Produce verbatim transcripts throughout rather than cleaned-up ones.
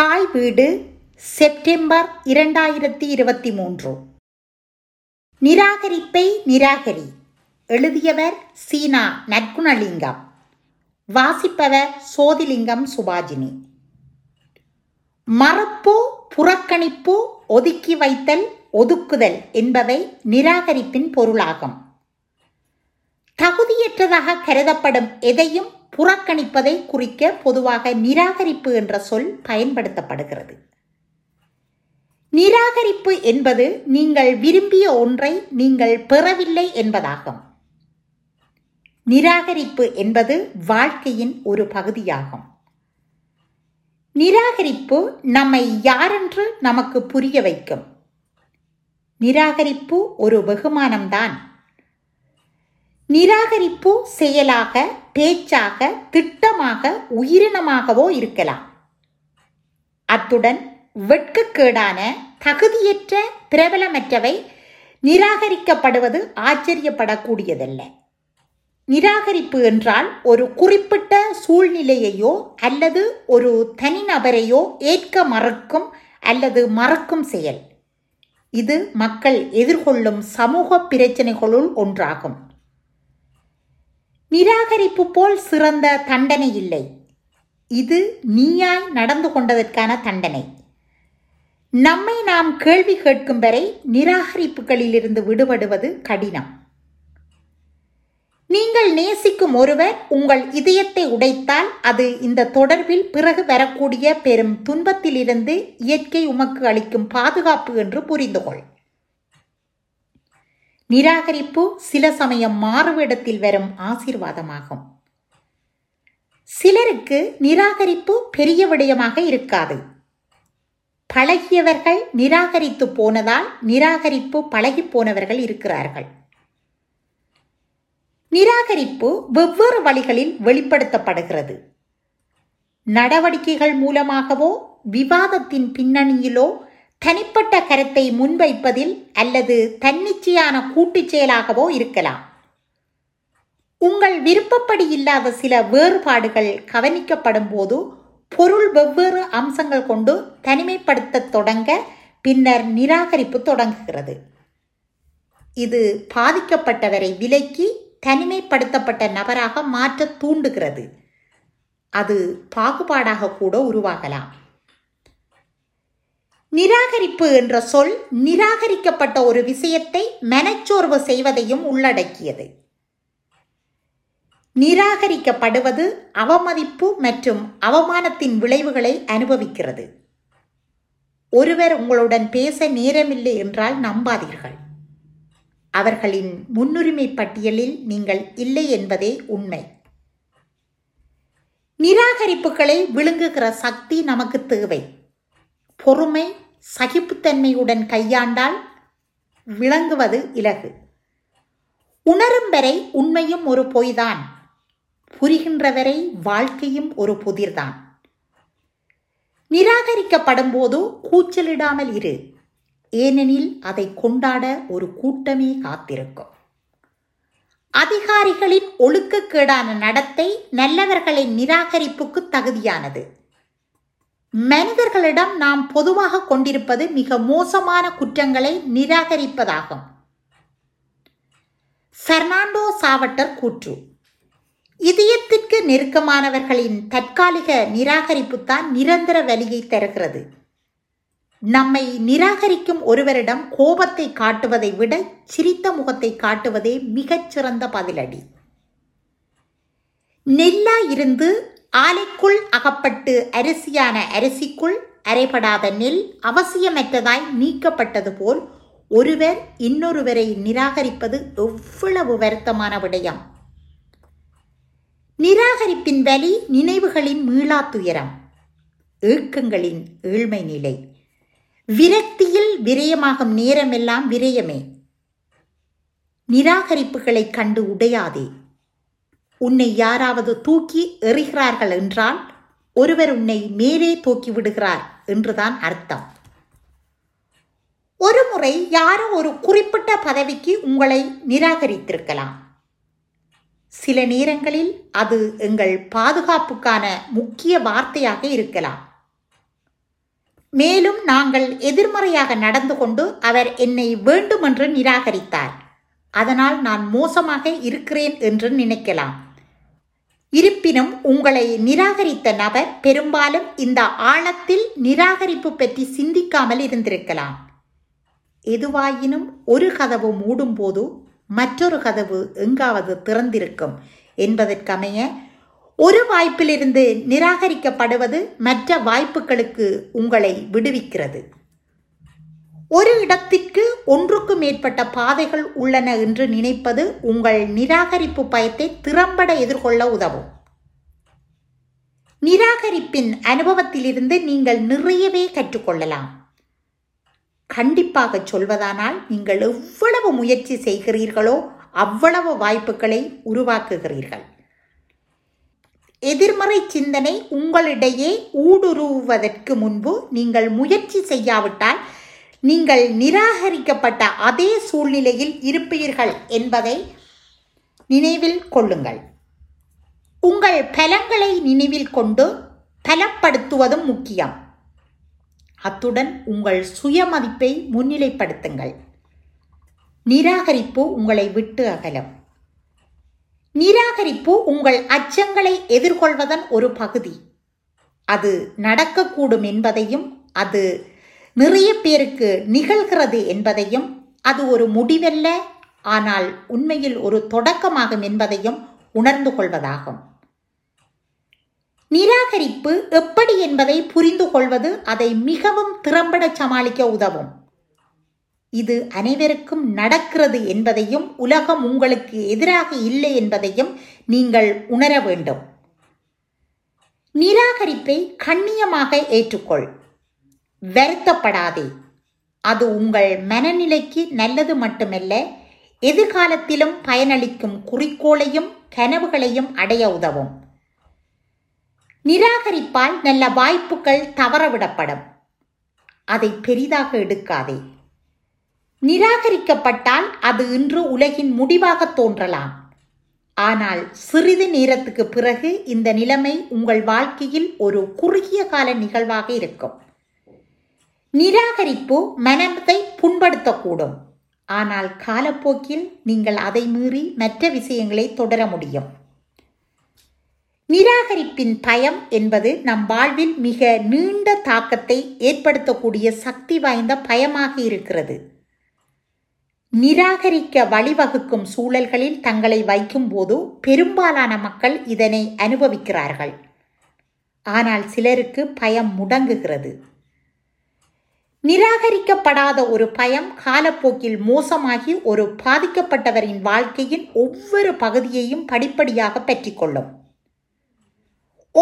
தாய் வீடு செப்டம்பர் இரண்டாயிரத்தி இருபத்தி மூன்று. நிராகரிப்பை நிராகரி. எழுதியவர் சி. நற்குணலிங்கம். வாசிப்பவர் சோதிலிங்கம் சுபாஜினி. மறுப்போ புறக்கணிப்போ ஒதுக்கி வைத்தல் ஒதுக்குதல் என்பவை நிராகரிப்பின் பொருளாகும். தகுதியற்றதாக கருதப்படும் எதையும் புறக்கணிப்பதை குறிக்க பொதுவாக நிராகரிப்பு என்ற சொல் பயன்படுத்தப்படுகிறது. நிராகரிப்பு என்பது நீங்கள் விரும்பிய ஒன்றை நீங்கள் பெறவில்லை என்பதாகும். நிராகரிப்பு என்பது வாழ்க்கையின் ஒரு பகுதியாகும். நிராகரிப்பு நம்மை யாரென்று நமக்கு புரிய வைக்கும். நிராகரிப்பு ஒரு வெகுமானம்தான். நிராகரிப்பு செயலாக, பேச்சாக, திட்டமாக, உயிரினமாகவோ இருக்கலாம். அத்துடன் வெட்கக்கேடான, தகுதியற்ற, பிரபலமற்றவை நிராகரிக்கப்படுவது ஆச்சரியப்படக்கூடியதல்ல. நிராகரிப்பு என்றால் ஒரு குறிப்பிட்ட சூழ்நிலையையோ அல்லது ஒரு தனிநபரையோ ஏற்க மறுக்கும் அல்லது மறுக்கும் செயல். இது மக்கள் எதிர்கொள்ளும் சமூக பிரச்சனைகளுள் ஒன்றாகும். நிராகரிப்பு போல் சிறந்த தண்டனை இல்லை. இது நீயாய் நடந்து கொண்டதற்கான தண்டனை. நம்மை நாம் கேள்வி கேட்கும் வரை நிராகரிப்புகளிலிருந்து விடுபடுவது கடினம். நீங்கள் நேசிக்கும் ஒருவர் உங்கள் இதயத்தை உடைத்தால் அது இந்த தொடர்பில் பிறகு வரக்கூடிய பெரும் துன்பத்திலிருந்து இயற்கை உமக்கு அளிக்கும் பாதுகாப்பு என்று புரிந்துகொள். நிராகரிப்பு சில சமயம் மாறுவிடத்தில் வரும் ஆசீர்வாதமாகும். சிலருக்கு நிராகரிப்பு பெரிய விடயமாக இருக்காது. பழகியவர்கள் நிராகரித்து போனதால் நிராகரிப்பு பழகி போனவர்கள் இருக்கிறார்கள். நிராகரிப்பு வெவ்வேறு வழிகளில் வெளிப்படுத்தப்படுகிறது. நடவடிக்கைகள் மூலமாகவோ, விவாதத்தின் பின்னணியிலோ, தனிப்பட்ட கருத்தை முன்வைப்பதில் அல்லது தன்னிச்சையான கூட்டுச் செயலாகவோ இருக்கலாம். உங்கள் விருப்பப்படி இல்லாத சில வேறுபாடுகள் கவனிக்கப்படும் போது பொருள் வெவ்வேறு அம்சங்கள் கொண்டு தனிமைப்படுத்த தொடங்க பின்னர் நிராகரிப்பு தொடங்குகிறது. இது பாதிக்கப்பட்டவரை விலக்கி தனிமைப்படுத்தப்பட்ட நபராக மாற்ற தூண்டுகிறது. அது பாகுபாடாக கூட உருவாகலாம். நிராகரிப்பு என்ற சொல் நிராகரிக்கப்பட்ட ஒரு விஷயத்தை மனச்சோர்வு செய்வதையும் உள்ளடக்கியது. நிராகரிக்கப்படுவது அவமதிப்பு மற்றும் அவமானத்தின் விளைவுகளை அனுபவிக்கிறது. ஒருவர் உங்களுடன் பேச நேரமில்லை என்றால் நம்பாதீர்கள். அவர்களின் முன்னுரிமை பட்டியலில் நீங்கள் இல்லை என்பதே உண்மை. நிராகரிப்புகளை விழுங்குகிற சக்தி நமக்கு தேவை. பொறுமை, சகிப்புத்தன்மையுடன் கையாண்டால் விளங்குவது இலகு. உணரும் வரை உண்மையும் ஒரு பொய்தான். புரிகின்றவரை வாழ்க்கையும் ஒரு புதிர்தான். நிராகரிக்கப்படும் போது கூச்சலிடாமல் இரு. ஏனெனில் அதை கொண்டாட ஒரு கூட்டமே காத்திருக்கும். அதிகாரிகளின் ஒழுக்கக்கேடான நடத்தை நல்லவர்களின் நிராகரிப்புக்கு தகுதியானது. மனிதர்களிடம் நாம் பொதுவாக கொண்டிருப்பது மிக மோசமான குற்றங்களை நிராகரிப்பதாகும். பெர்னாண்டோ சாவட்டர் கூற்று. இதயத்திற்கு நெருக்கமானவர்களின் தற்காலிக நிராகரிப்பு தான் நிரந்தர வலியை தருகிறது. நம்மை நிராகரிக்கும் ஒருவரிடம் கோபத்தை காட்டுவதை விட சிரித்த முகத்தை காட்டுவதே மிகச்சிறந்த பதிலடி. நெல்லா இருந்து ஆலைக்குள் அகப்பட்டு அரிசியான அரிசிக்குள் அரைபடாத நெல் அவசியமற்றதாய் நீக்கப்பட்டது போல் ஒருவர் இன்னொருவரை நிராகரிப்பது எவ்வளவு வருத்தமான விடயம். நிராகரிப்பின் வலி நினைவுகளின் மீளாத்துயரம், ஏக்கங்களின் ஏழ்மை நிலை, விரக்தியில் விரயமாகும் நேரமெல்லாம் விரயமே. நிராகரிப்புகளை கண்டு உடையாதே. உன்னை யாராவது தூக்கி எறிகிறார்கள் என்றால் ஒருவர் உன்னை மேலே தூக்கி விடுகிறார் என்றுதான் அர்த்தம். ஒரு முறை யாரோ ஒரு குறிப்பிட்ட பதவிக்கு உங்களை நிராகரித்திருக்கலாம். சில நேரங்களில் அது எங்கள் பாதுகாப்புக்கான முக்கிய வார்த்தையாக இருக்கலாம். மேலும் நாங்கள் எதிர்மறையாக நடந்து கொண்டு அவர் என்னை வேண்டுமென்று நிராகரித்தார். அதனால் நான் மோசமாக இருக்கிறேன் என்று நினைக்கலாம். இருப்பினும் உங்களை நிராகரித்த நபர் பெரும்பாலும் இந்த ஆழத்தில் நிராகரிப்பு பற்றி சிந்திக்காமல் இருந்திருக்கலாம். எதுவாயினும் ஒரு கதவு மூடும்போது மற்றொரு கதவு எங்காவது திறந்திருக்கும் என்பதற்கமைய ஒரு வாய்ப்பிலிருந்து நிராகரிக்கப்படுவது மற்ற வாய்ப்புகளுக்கு உங்களை விடுவிக்கிறது. ஒரு இடத்திற்கு ஒன்றுக்கு மேற்பட்ட பாதைகள் உள்ளன என்று நினைப்பது உங்கள் நிராகரிப்பு பயத்தை திறம்பட எதிர்கொள்ள உதவும். நிராகரிப்பின் அனுபவத்திலிருந்து நீங்கள் நிறையவே கற்றுக்கொள்ளலாம். கண்டிப்பாக சொல்வதானால், நீங்கள் எவ்வளவு முயற்சி செய்கிறீர்களோ அவ்வளவு வாய்ப்புகளை உருவாக்குகிறீர்கள். எதிர்மறை சிந்தனை உங்களிடையே ஊடுருவுவதற்கு முன்பு நீங்கள் முயற்சி செய்யாவிட்டால் நீங்கள் நிராகரிக்கப்பட்ட அதே சூழ்நிலையில் இருப்பீர்கள் என்பதை நினைவில் கொள்ளுங்கள். உங்கள் பலங்களை நினைவில் கொண்டு பலப்படுத்துவதும் முக்கியம். அத்துடன் உங்கள் சுயமதிப்பை முன்னிலைப்படுத்துங்கள். நிராகரிப்பு உங்களை விட்டு அகலும். நிராகரிப்பு உங்கள் அச்சங்களை எதிர்கொள்வதன் ஒரு பகுதி. அது நடக்கக்கூடும் என்பதையும் அது நிறைய பேருக்கு நிகழ்கிறது என்பதையும் அது ஒரு முடிவல்ல, ஆனால் உண்மையில் ஒரு தொடக்கமாகும் என்பதையும் உணர்ந்து கொள்வதாகும். நிராகரிப்பு எப்படி என்பதை புரிந்து கொள்வது அதை மிகவும் திறம்பட சமாளிக்க உதவும். இது அனைவருக்கும் நடக்கிறது என்பதையும் உலகம் உங்களுக்கு எதிராக இல்லை என்பதையும் நீங்கள் உணர வேண்டும். நிராகரிப்பை கண்ணியமாக ஏற்றுக்கொள். வருத்தப்படாதே. அது உங்கள் மனநிலைக்கு நல்லது மட்டுமல்ல, எதிர்காலத்திலும் பயனளிக்கும் குறிக்கோளையும் கனவுகளையும் அடைய உதவும். நிராகரிப்பால் நல்ல வாய்ப்புகள் தவறவிடப்படும். அதை பெரிதாக எடுக்காதே. நிராகரிக்கப்பட்டால் அது இன்று உலகின் முடிவாக தோன்றலாம், ஆனால் சிறிது நேரத்துக்கு பிறகு இந்த நிலைமை உங்கள் வாழ்க்கையில் ஒரு குறுகிய கால நிகழ்வாக இருக்கும். நிராகரிப்பு மனத்தை புண்படுத்தக்கூடும், ஆனால் காலப்போக்கில் நீங்கள் அதை மீறி மற்ற விஷயங்களை தொடர முடியும். நிராகரிப்பின் பயம் என்பது நம் வாழ்வில் மிக நீண்ட தாக்கத்தை ஏற்படுத்தக்கூடிய சக்தி வாய்ந்த பயமாக இருக்கிறது. நிராகரிக்க வழிவகுக்கும் சூழல்களில் தங்களை வைக்கும்போது பெரும்பாலான மக்கள் இதனை அனுபவிக்கிறார்கள். ஆனால் சிலருக்கு பயம் முடங்குகிறது. நிராகரிக்கப்படாத ஒரு பயம் காலப்போக்கில் மோசமாகி ஒரு பாதிக்கப்பட்டவரின் வாழ்க்கையின் ஒவ்வொரு பகுதியையும் படிப்படியாக பற்றிக்கொள்ளும்.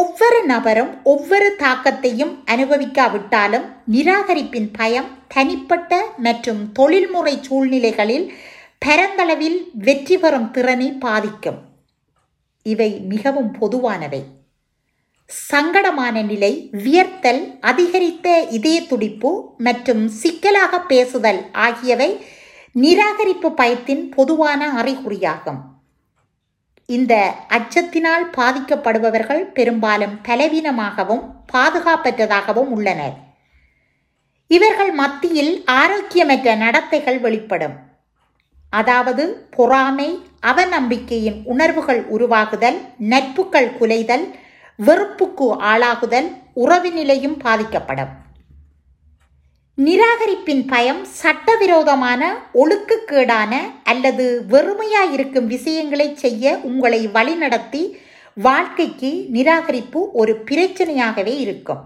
ஒவ்வொரு நபரும் ஒவ்வொரு தாக்கத்தையும் அனுபவிக்காவிட்டாலும் நிராகரிப்பின் பயம் தனிப்பட்ட மற்றும் தொழில்முறை சூழ்நிலைகளில் பரந்தளவில் வெற்றி பெறும் திறனை பாதிக்கும். இவை மிகவும் பொதுவானவை. சங்கடமான நிலை, வியர்த்தல், அதிகரித்த இதய துடிப்பு மற்றும் சிக்கலாக பேசுதல் ஆகியவை நிராகரிப்பு பயத்தின் பொதுவான அறிகுறியாகும். இந்த அச்சத்தினால் பாதிக்கப்படுபவர்கள் பெரும்பாலும் பலவீனமாகவும் பாதுகாப்பற்றதாகவும் உள்ளனர். இவர்கள் மத்தியில் ஆரோக்கியமற்ற நடத்தைகள் வெளிப்படும். அதாவது பொறாமை, அவநம்பிக்கையின் உணர்வுகள் உருவாகுதல், நட்புகள் குலைதல், வெறுப்புக்கு ஆளாகுதல், உறவு நிலையும் பாதிக்கப்படும். நிராகரிப்பின் பயம் சட்டவிரோதமான, ஒழுக்கக்கேடான அல்லது வெறுமையாயிருக்கும் விஷயங்களை செய்ய உங்களை வழிநடத்தி வாழ்க்கைக்கு நிராகரிப்பு ஒரு பிரச்சனையாகவே இருக்கும்.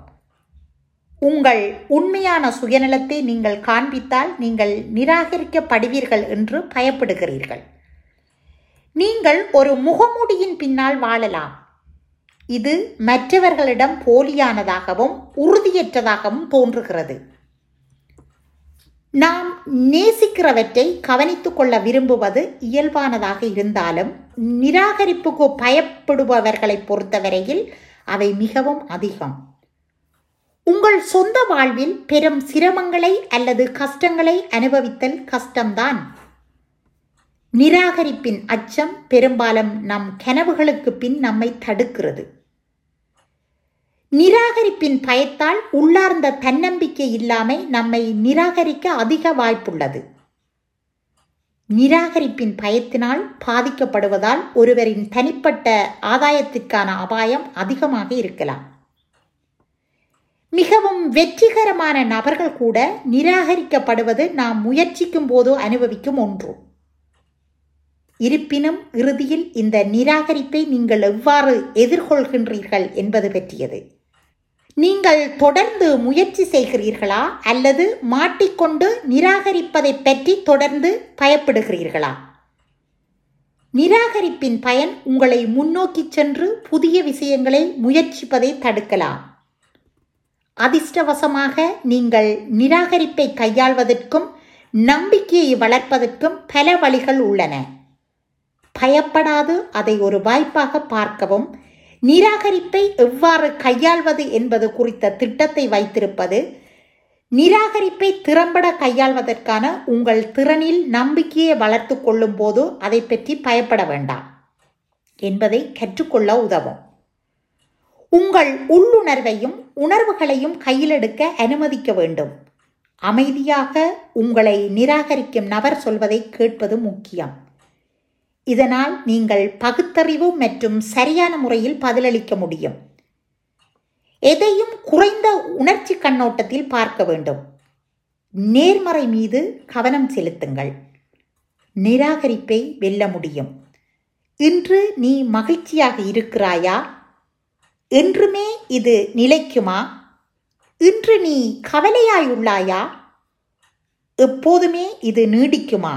உங்கள் உண்மையான சுயநலத்தை நீங்கள் காண்பித்தால் நீங்கள் நிராகரிக்கப்படுவீர்கள் என்று பயப்படுகிறீர்கள். நீங்கள் ஒரு முகமூடியின் பின்னால் வாழலாம். இது மற்றவர்களிடம் போலியானதாகவும் உறுதியற்றதாகவும் தோன்றுகிறது. நாம் நேசிக்கிறவற்றை கவனித்துக் கொள்ள விரும்புவது இயல்பானதாக இருந்தாலும் நிராகரிப்புக்கு பயப்படுபவர்களை பொறுத்தவரையில் அவை மிகவும் அதிகம். உங்கள் சொந்த வாழ்வில் பெரும் சிரமங்களை அல்லது கஷ்டங்களை அனுபவித்தல் கஷ்டம்தான். நிராகரிப்பின் அச்சம் பெரும்பாலும் நம் கனவுகளுக்கு பின் நம்மை தடுக்கிறது. நிராகரிப்பின் பயத்தால் உள்ளார்ந்த தன்னம்பிக்கை இல்லாமை நம்மை நிராகரிக்க அதிக வாய்ப்புள்ளது. நிராகரிப்பின் பயத்தினால் பாதிக்கப்படுவதால் ஒருவரின் தனிப்பட்ட ஆதாயத்திற்கான அபாயம் அதிகமாக இருக்கலாம். மிகவும் வெற்றிகரமான நபர்கள் கூட நிராகரிக்கப்படுவது நாம் முயற்சிக்கும் போதோ அனுபவிக்கும் ஒன்று. இருப்பினும் இறுதியில் இந்த நிராகரிப்பை நீங்கள் எவ்வாறு எதிர்கொள்கின்றீர்கள் என்பது பற்றியது. நீங்கள் தொடர்ந்து முயற்சி செய்கிறீர்களா அல்லது மாட்டிக்கொண்டு நிராகரிப்பதை பற்றி தொடர்ந்து பயப்படுகிறீர்களா? நிராகரிப்பின் பயன் உங்களை முன்னோக்கி சென்று புதிய விஷயங்களை முயற்சிப்பதை தடுக்கலாம். அதிர்ஷ்டவசமாக நீங்கள் நிராகரிப்பை கையாள்வதற்கும் நம்பிக்கையை வளர்ப்பதற்கும் பல வழிகள் உள்ளன. பயப்படாது அதை ஒரு வாய்ப்பாக பார்க்கவும், நிராகரிப்பை எவ்வாறு கையாள்வது என்பது குறித்த திட்டத்தை வைத்திருப்பது, நிராகரிப்பை திறம்பட கையாள்வதற்கான உங்கள் திறனில் நம்பிக்கையை வளர்த்து கொள்ளும் போது அதை பற்றி பயப்பட வேண்டாம் என்பதை கற்றுக்கொள்ள உதவும். உங்கள் உள்ளுணர்வையும் உணர்வுகளையும் கையிலெடுக்க அனுமதிக்க வேண்டும். அமைதியாக உங்களை நிராகரிக்கும் நபர் சொல்வதை கேட்பது முக்கியம். இதனால் நீங்கள் பகுத்தறிவு மற்றும் சரியான முறையில் பதிலளிக்க முடியும். எதையும் குறைந்த உணர்ச்சி கண்ணோட்டத்தில் பார்க்க வேண்டும். நேர்மறை மீது கவனம் செலுத்துங்கள். நிராகரிப்பை வெல்ல முடியும். இன்று நீ மகிழ்ச்சியாக இருக்கிறாயா? என்றுமே இது நிலைக்குமா? இன்று நீ கவலையாயுள்ளாயா? எப்போதுமே இது நீடிக்குமா?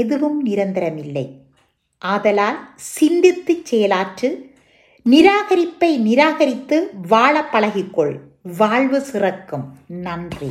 எதுவும் நிரந்தரமில்லை. ஆதலால் சிந்தித்து செயலாற்று. நிராகரிப்பை நிராகரித்து வாழ பழகிக்கொள். வாழ்வு சிறக்கும். நன்றி.